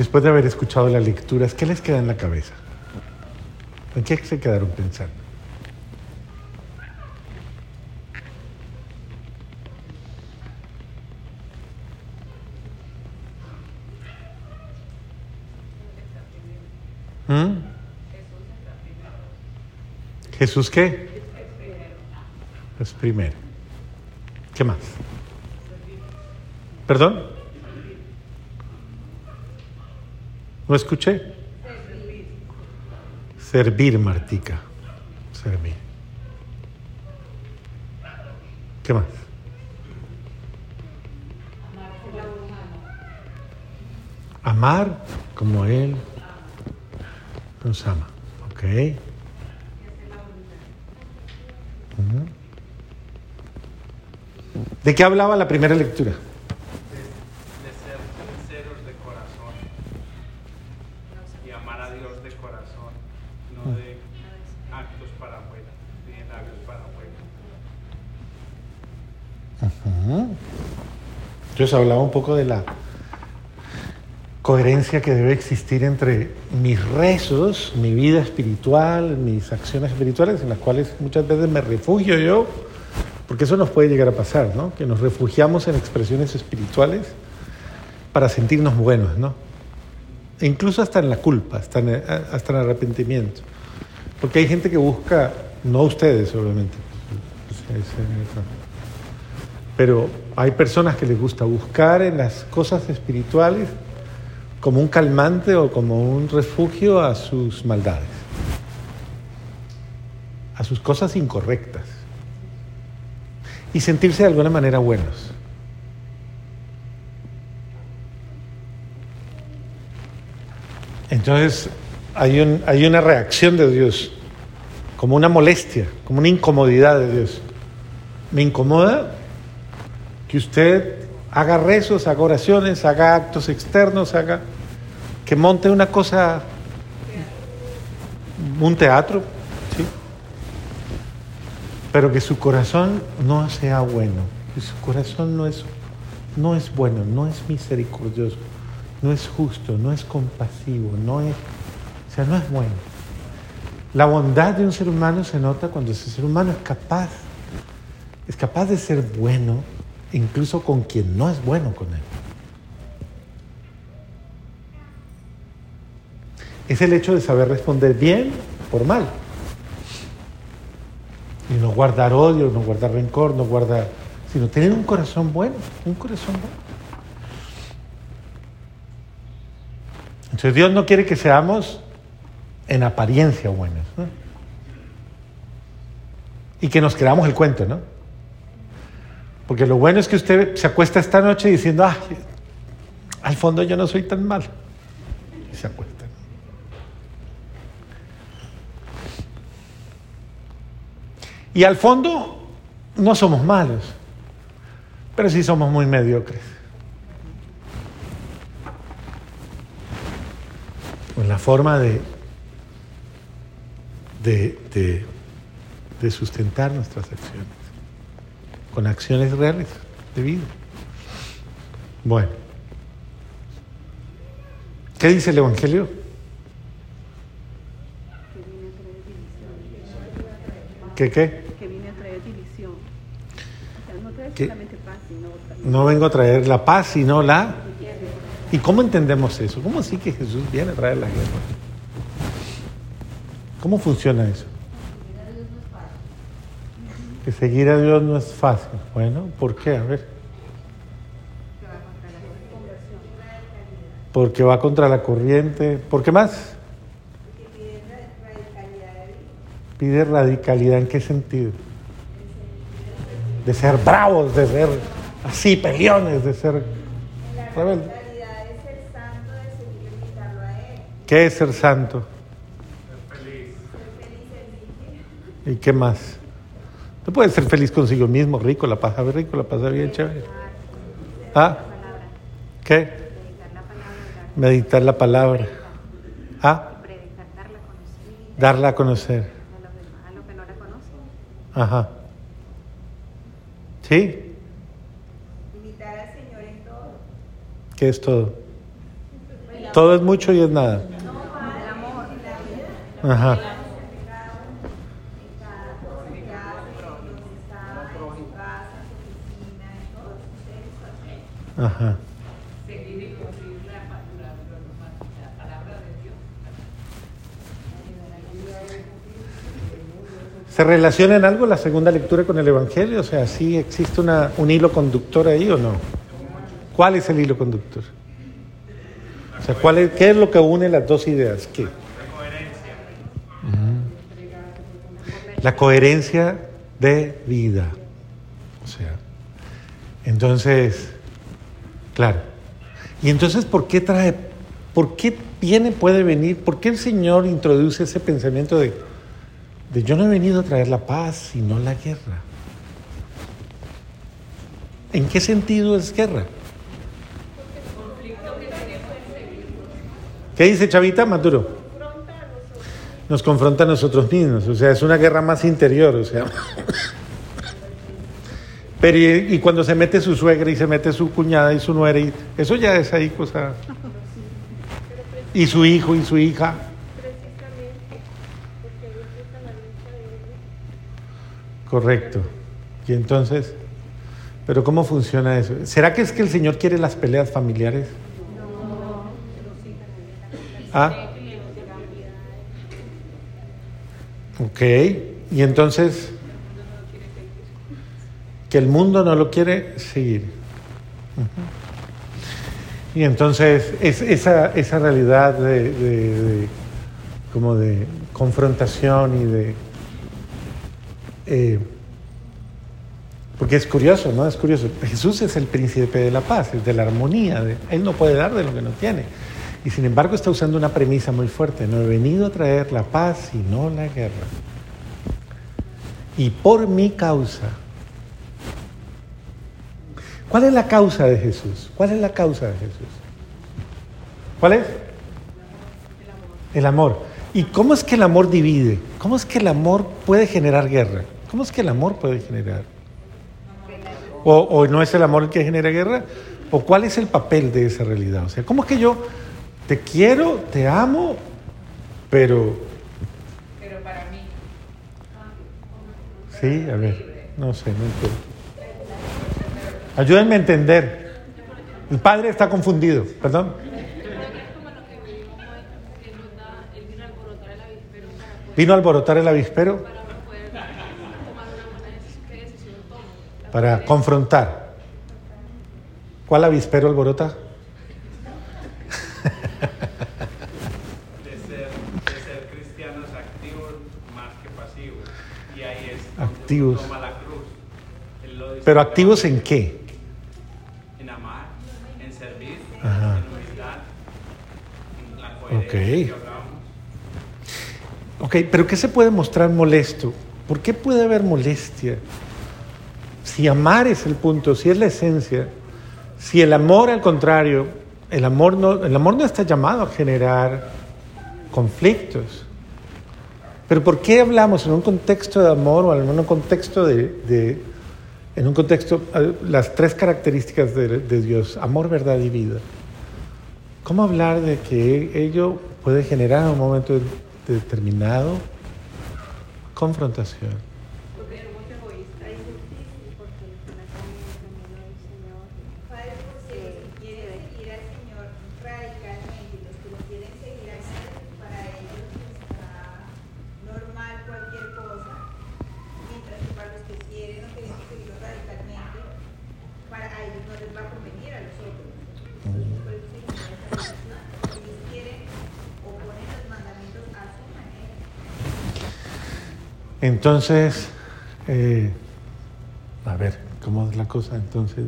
Después de haber escuchado las lecturas, ¿qué les queda en la cabeza? ¿En qué se quedaron pensando? ¿Jesús qué? Es primero. ¿Qué más? ¿Perdón? ¿No escuché? Servir, Martica. Servir. ¿Qué más? Amar como Él nos ama. Ok. ¿De qué hablaba la primera lectura? De ser sinceros de corazón y amar a Dios de corazón, no de actos para afuera, ni de labios para afuera. Ajá. Entonces hablaba un poco de la coherencia que debe existir entre mis rezos, mi vida espiritual, mis acciones espirituales, en las cuales muchas veces me refugio yo, porque eso nos puede llegar a pasar, ¿no? Que nos refugiamos en expresiones espirituales para sentirnos buenos, ¿no? E incluso hasta en la culpa, hasta en arrepentimiento. Porque hay gente que busca, no ustedes, obviamente, pero hay personas que les gusta buscar en las cosas espirituales como un calmante o como un refugio a sus maldades, a sus cosas incorrectas, y sentirse de alguna manera buenos. Entonces hay una reacción de Dios, como una molestia, como una incomodidad de Dios. Me incomoda que usted haga rezos, haga oraciones, haga actos externos, haga que monte una cosa, un teatro, pero que su corazón no sea bueno, que su corazón no es bueno, no es misericordioso, no es justo, no es compasivo, no es bueno. La bondad de un ser humano se nota cuando ese ser humano es capaz de ser bueno, incluso con quien no es bueno con él. Es el hecho de saber responder bien por mal. Y no guardar odio, no guardar rencor, sino tener un corazón bueno, Entonces Dios no quiere que seamos en apariencia buenos, ¿no? Y que nos creamos el cuento, ¿no? Porque lo bueno es que usted se acuesta esta noche diciendo, al fondo yo no soy tan malo. Y se acuesta. Y al fondo no somos malos, pero sí somos muy mediocres. En la forma de sustentar nuestras acciones, con acciones reales de vida. Bueno, ¿qué dice el Evangelio? ¿Qué? Que vine a traer división. O sea, no traer solamente paz, sino también. No vengo a traer la paz, sino la... ¿Y cómo entendemos eso? ¿Cómo así que Jesús viene a traer la guerra? ¿Cómo funciona eso? Que seguir a Dios no es fácil. Bueno, ¿por qué? A ver. Porque va contra la corriente. ¿Por qué más? Pide radicalidad, ¿en qué sentido? De ser bravos, de ser así, peleones, de ser rebeldes. La radicalidad es ser santo, de seguir imitarlo a Él. ¿Qué es ser santo? Ser feliz. ¿Y qué más? Tú puedes ser feliz consigo mismo, rico, la pasa bien, chévere. ¿Ah? ¿Qué? Meditar la palabra. ¿Ah? Darla a conocer. Ajá. ¿Sí? Imitar al Señor en todo. ¿Qué es todo? Pues Todo es mucho y es nada. Ajá. Ajá. ¿Se relaciona en algo la segunda lectura con el Evangelio? O sea, ¿sí existe un hilo conductor ahí o no? ¿Cuál es el hilo conductor? O sea, ¿qué es lo que une las dos ideas? ¿Qué? La coherencia de vida. O sea, entonces, claro. Y entonces, ¿por qué el Señor introduce ese pensamiento de yo no he venido a traer la paz, sino la guerra? ¿En qué sentido es guerra? Porque el conflicto que tenemos es seguir. ¿Qué dice Chavita? Más duro. Nos confronta a nosotros mismos, o sea, es una guerra más interior, o sea. Pero y cuando se mete su suegra y se mete su cuñada y su nuera, y eso ya es ahí cosa. Y su hijo y su hija. Correcto. Y entonces, ¿pero cómo funciona eso? ¿Será que es que el Señor quiere las peleas familiares? No. ¿Ah? Ok. Y entonces, que el mundo no lo quiere seguir. Uh-huh. Y entonces, es esa realidad como de confrontación y de... porque es curioso, ¿no? Es curioso. Jesús es el príncipe de la paz, es de la armonía. Él no puede dar de lo que no tiene. Y sin embargo está usando una premisa muy fuerte. No he venido a traer la paz, sino la guerra. Y por mi causa. ¿Cuál es la causa de Jesús? ¿Cuál es la causa de Jesús? ¿Cuál es? El amor. ¿Y cómo es que el amor divide? ¿Cómo es que el amor puede generar guerra? ¿Cómo es que el amor puede generar? ¿O no es el amor el que genera guerra? ¿O cuál es el papel de esa realidad? O sea, ¿cómo es que yo te quiero, te amo, pero para mí? Sí, a ver, no sé, no entiendo. Ayúdenme a entender. El padre está confundido, perdón. Vino a alborotar el avispero para confrontar. ¿Cuál avispero alborota? De ser cristianos activos más que pasivos. Y ahí es activos. Toma la cruz. Él lo dice. ¿Pero activos en qué? En amar, en servir, ajá, en humildad, en la coherencia. Ok. Ok, pero ¿qué se puede mostrar molesto? ¿Por qué puede haber molestia? Si amar es el punto, si es la esencia, si el amor al contrario, el amor no está llamado a generar conflictos. Pero ¿por qué hablamos en un contexto de amor o en un contexto las tres características de Dios, amor, verdad y vida? ¿Cómo hablar de que ello puede generar en un momento determinado confrontación? Entonces, a ver, ¿cómo es la cosa entonces?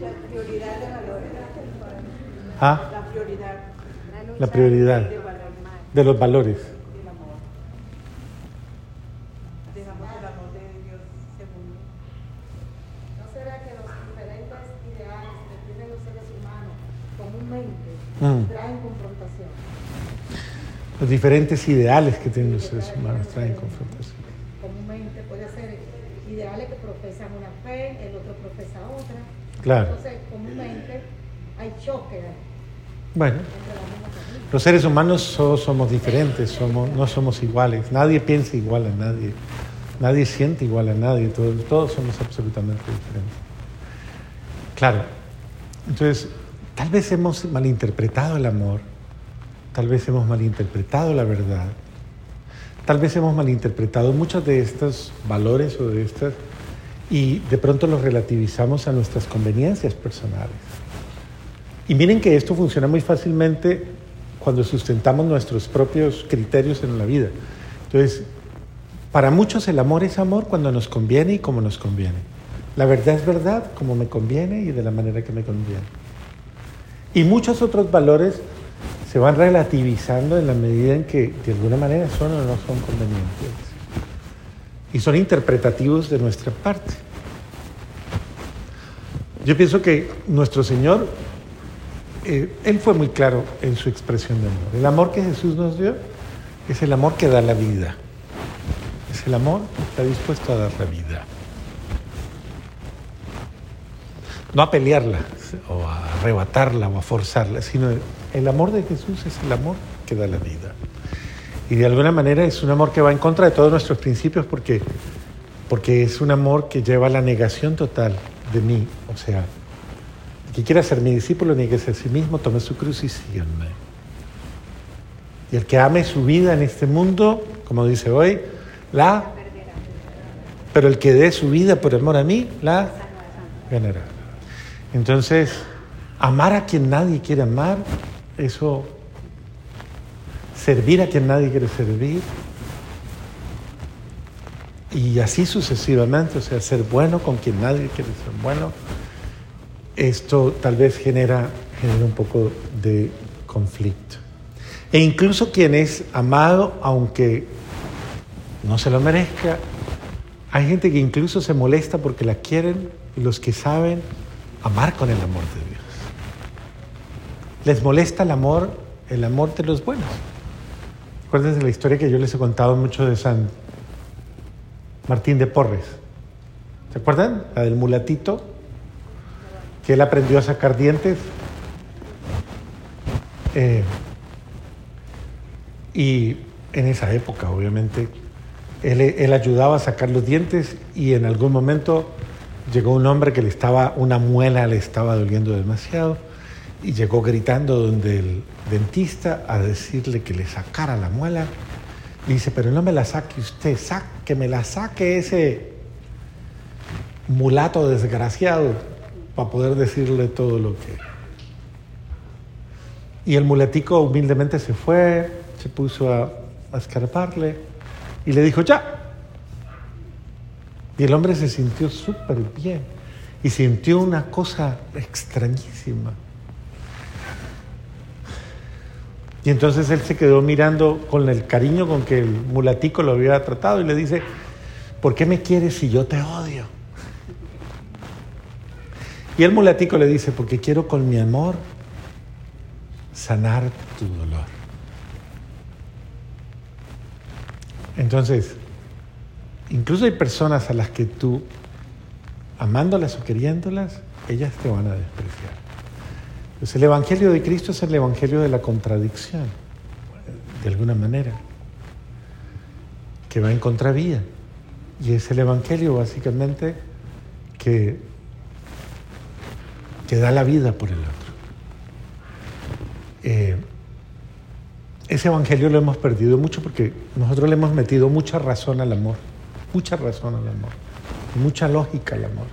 La prioridad de valor. ¿Ah? La prioridad de los valores. Del amor. Dejamos el amor de Dios segundo. ¿No será que los diferentes ideales que tienen los seres humanos comúnmente traen confrontación? Los diferentes ideales que tienen los seres humanos traen confrontación. Comúnmente puede ser ideales que profesan una fe, el otro profesa otra. Claro. Entonces, comúnmente hay choques Bueno, los seres humanos todos somos diferentes, no somos iguales. Nadie piensa igual a nadie. Nadie siente igual a nadie. Todos somos absolutamente diferentes. Claro. Entonces, tal vez hemos malinterpretado el amor. Tal vez hemos malinterpretado la verdad. Tal vez hemos malinterpretado muchos de estos valores o de estas, y de pronto los relativizamos a nuestras conveniencias personales. Y miren que esto funciona muy fácilmente cuando sustentamos nuestros propios criterios en la vida. Entonces, para muchos el amor es amor cuando nos conviene y como nos conviene. La verdad es verdad como me conviene y de la manera que me conviene. Y muchos otros valores se van relativizando en la medida en que de alguna manera son o no son convenientes. Y son interpretativos de nuestra parte. Yo pienso que nuestro Señor, Él fue muy claro en su expresión de amor. El amor que Jesús nos dio es el amor que da la vida. Es el amor que está dispuesto a dar la vida. No a pelearla, o a arrebatarla, o a forzarla, sino el amor de Jesús es el amor que da la vida. Y de alguna manera es un amor que va en contra de todos nuestros principios porque es un amor que lleva a la negación total de mí. O sea, el que quiera ser mi discípulo, nieguese a sí mismo, tome su cruz y síganme. Y el que ame su vida en este mundo, como dice hoy, la perderá. Pero el que dé su vida por amor a mí, la ganará. Entonces, amar a quien nadie quiere amar, eso... Servir a quien nadie quiere servir. Y así sucesivamente, o sea, ser bueno con quien nadie quiere ser bueno. Esto tal vez genera un poco de conflicto. E incluso quien es amado, aunque no se lo merezca, hay gente que incluso se molesta porque la quieren, y los que saben amar con el amor de Dios. Les molesta el amor de los buenos. Acuérdense de la historia que yo les he contado mucho de San Martín de Porres. ¿Se acuerdan? La del mulatito, que él aprendió a sacar dientes. Y en esa época, obviamente, él ayudaba a sacar los dientes, y en algún momento llegó un hombre que una muela le estaba doliendo demasiado. Y llegó gritando donde el dentista a decirle que le sacara la muela. Le dice, pero no me la saque usted, que me la saque ese mulato desgraciado para poder decirle todo lo que... Y el mulatico humildemente se fue, se puso a escarparle y le dijo, ya. Y el hombre se sintió súper bien y sintió una cosa extrañísima. Y entonces él se quedó mirando con el cariño con que el mulatico lo había tratado y le dice, ¿por qué me quieres si yo te odio? Y el mulatico le dice, porque quiero con mi amor sanar tu dolor. Entonces, incluso hay personas a las que tú, amándolas o queriéndolas, ellas te van a despreciar. Pues el Evangelio de Cristo es el Evangelio de la contradicción, de alguna manera, que va en contravía. Y es el Evangelio, básicamente, que da la vida por el otro. Ese Evangelio lo hemos perdido mucho porque nosotros le hemos metido mucha razón al amor, mucha lógica al amor.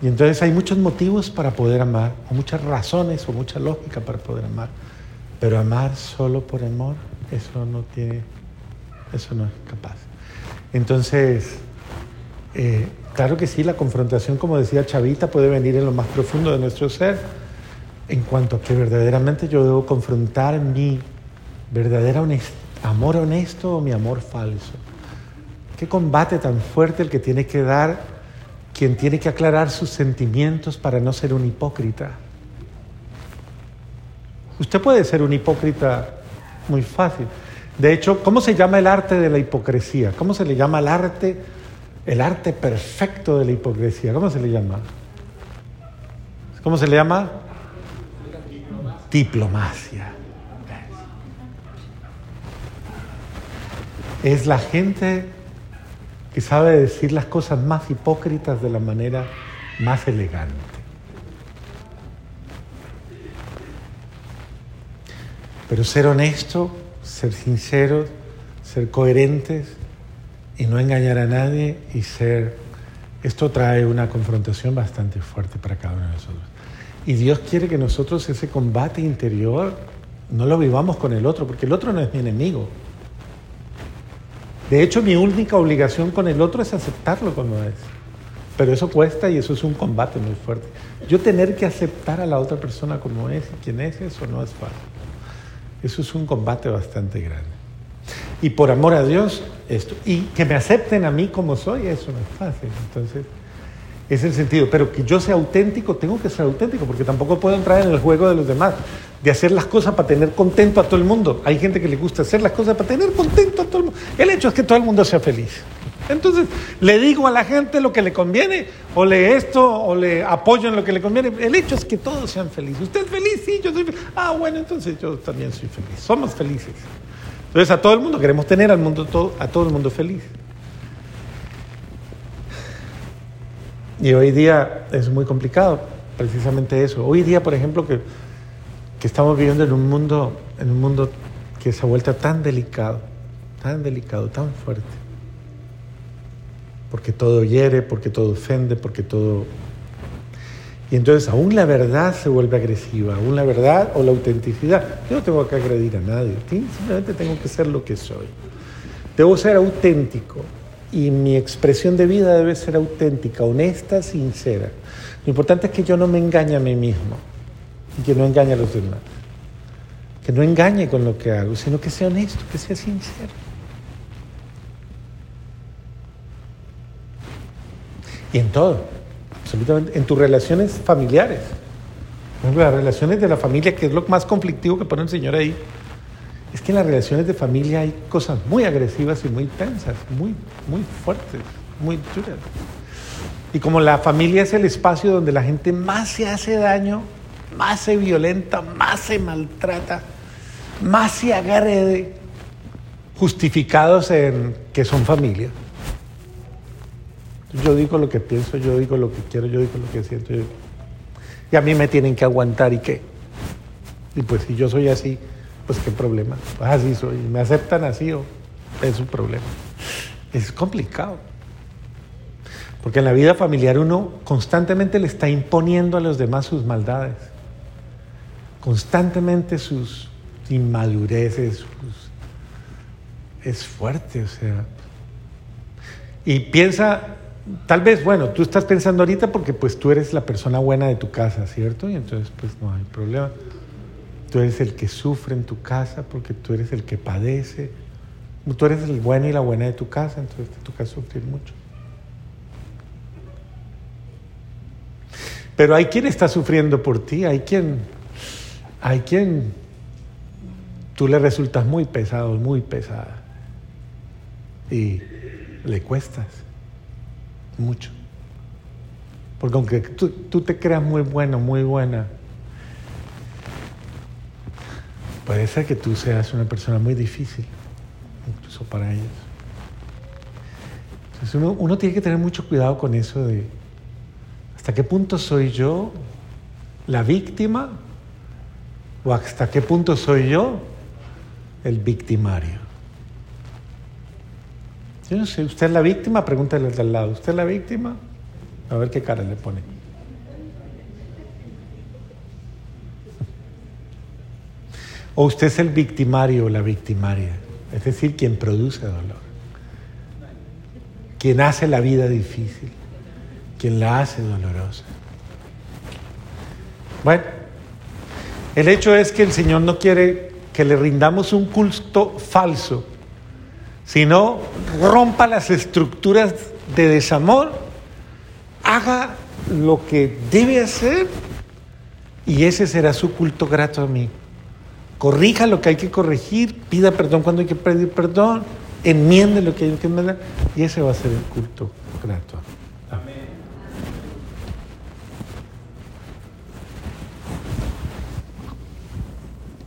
Y entonces hay muchos motivos para poder amar, o muchas razones, o mucha lógica para poder amar. Pero amar solo por amor, eso no es capaz. Entonces, claro que sí, la confrontación, como decía Chavita, puede venir en lo más profundo de nuestro ser, en cuanto a que verdaderamente yo debo confrontar mi verdadero amor honesto o mi amor falso. ¿Qué combate tan fuerte el que tiene que dar quien tiene que aclarar sus sentimientos para no ser un hipócrita? Usted puede ser un hipócrita muy fácil. De hecho, ¿cómo se llama el arte de la hipocresía? ¿Cómo se le llama el arte perfecto de la hipocresía? ¿Cómo se le llama? Diplomacia. Es la gente que sabe decir las cosas más hipócritas de la manera más elegante. Pero ser honesto, ser sincero, ser coherentes y no engañar a nadie y ser... Esto trae una confrontación bastante fuerte para cada uno de nosotros. Y Dios quiere que nosotros ese combate interior no lo vivamos con el otro, porque el otro no es mi enemigo. De hecho, mi única obligación con el otro es aceptarlo como es. Pero eso cuesta y eso es un combate muy fuerte. Yo tener que aceptar a la otra persona como es y quién es, eso no es fácil. Eso es un combate bastante grande. Y por amor a Dios, esto. Y que me acepten a mí como soy, eso no es fácil. Entonces, es el sentido. Pero que yo sea auténtico, tengo que ser auténtico, porque tampoco puedo entrar en el juego de los demás, de hacer las cosas para tener contento a todo el mundo. Hay gente que le gusta hacer las cosas para tener contento a todo el mundo. El hecho es que todo el mundo sea feliz. Entonces, le digo a la gente lo que le conviene, o le esto, o le apoyo en lo que le conviene. El hecho es que todos sean felices. ¿Usted es feliz? Sí, yo soy feliz. Ah, bueno, entonces yo también soy feliz. Somos felices. Entonces a todo el mundo, queremos tener al mundo a todo el mundo feliz. Y hoy día es muy complicado, precisamente eso. Hoy día, por ejemplo, que estamos viviendo en un mundo que se ha vuelto tan delicado, tan fuerte. Porque todo hiere, porque todo ofende, porque todo... Y entonces aún la verdad se vuelve agresiva, aún la verdad o la autenticidad. Yo no tengo que agredir a nadie, simplemente tengo que ser lo que soy. Debo ser auténtico y mi expresión de vida debe ser auténtica, honesta, sincera. Lo importante es que yo no me engañe a mí mismo y que no engañe a los demás. Que no engañe con lo que hago, sino que sea honesto, que sea sincero. Y en todo. Absolutamente, en tus relaciones familiares, las relaciones de la familia, que es lo más conflictivo que pone el Señor ahí, es que en las relaciones de familia hay cosas muy agresivas y muy tensas, muy fuertes, muy duras. Y como la familia es el espacio donde la gente más se hace daño, más se violenta, más se maltrata, más se agrede, justificados en que son familia. Yo digo lo que pienso, yo digo lo que quiero, yo digo lo que siento. Y a mí me tienen que aguantar, ¿y qué? Y pues si yo soy así, pues qué problema. Pues así soy, me aceptan así o es un problema. Es complicado. Porque en la vida familiar uno constantemente le está imponiendo a los demás sus maldades. Constantemente sus inmadureces. Es fuerte, o sea. Y piensa... Tal vez, bueno, tú estás pensando ahorita porque pues tú eres la persona buena de tu casa, ¿cierto? Y entonces pues no hay problema. Tú eres el que sufre en tu casa porque tú eres el que padece. Tú eres el bueno y la buena de tu casa, entonces te toca sufrir mucho. Pero hay quien está sufriendo por ti, hay quien tú le resultas muy pesado, muy pesada. Y le cuestas. Mucho. Porque aunque tú te creas muy bueno, muy buena, puede ser que tú seas una persona muy difícil, incluso para ellos. Entonces uno tiene que tener mucho cuidado con eso de hasta qué punto soy yo la víctima o hasta qué punto soy yo el victimario. Yo no sé, ¿usted es la víctima? Pregúntale al de al lado. ¿Usted es la víctima? A ver qué cara le pone. O usted es el victimario o la victimaria, es decir, quien produce dolor, quien hace la vida difícil, quien la hace dolorosa. Bueno, el hecho es que el Señor no quiere que le rindamos un culto falso, sino rompa las estructuras de desamor, haga lo que debe hacer y ese será su culto grato a mí. Corrija lo que hay que corregir, pida perdón cuando hay que pedir perdón, enmiende lo que hay que enmendar y ese va a ser el culto grato a mí.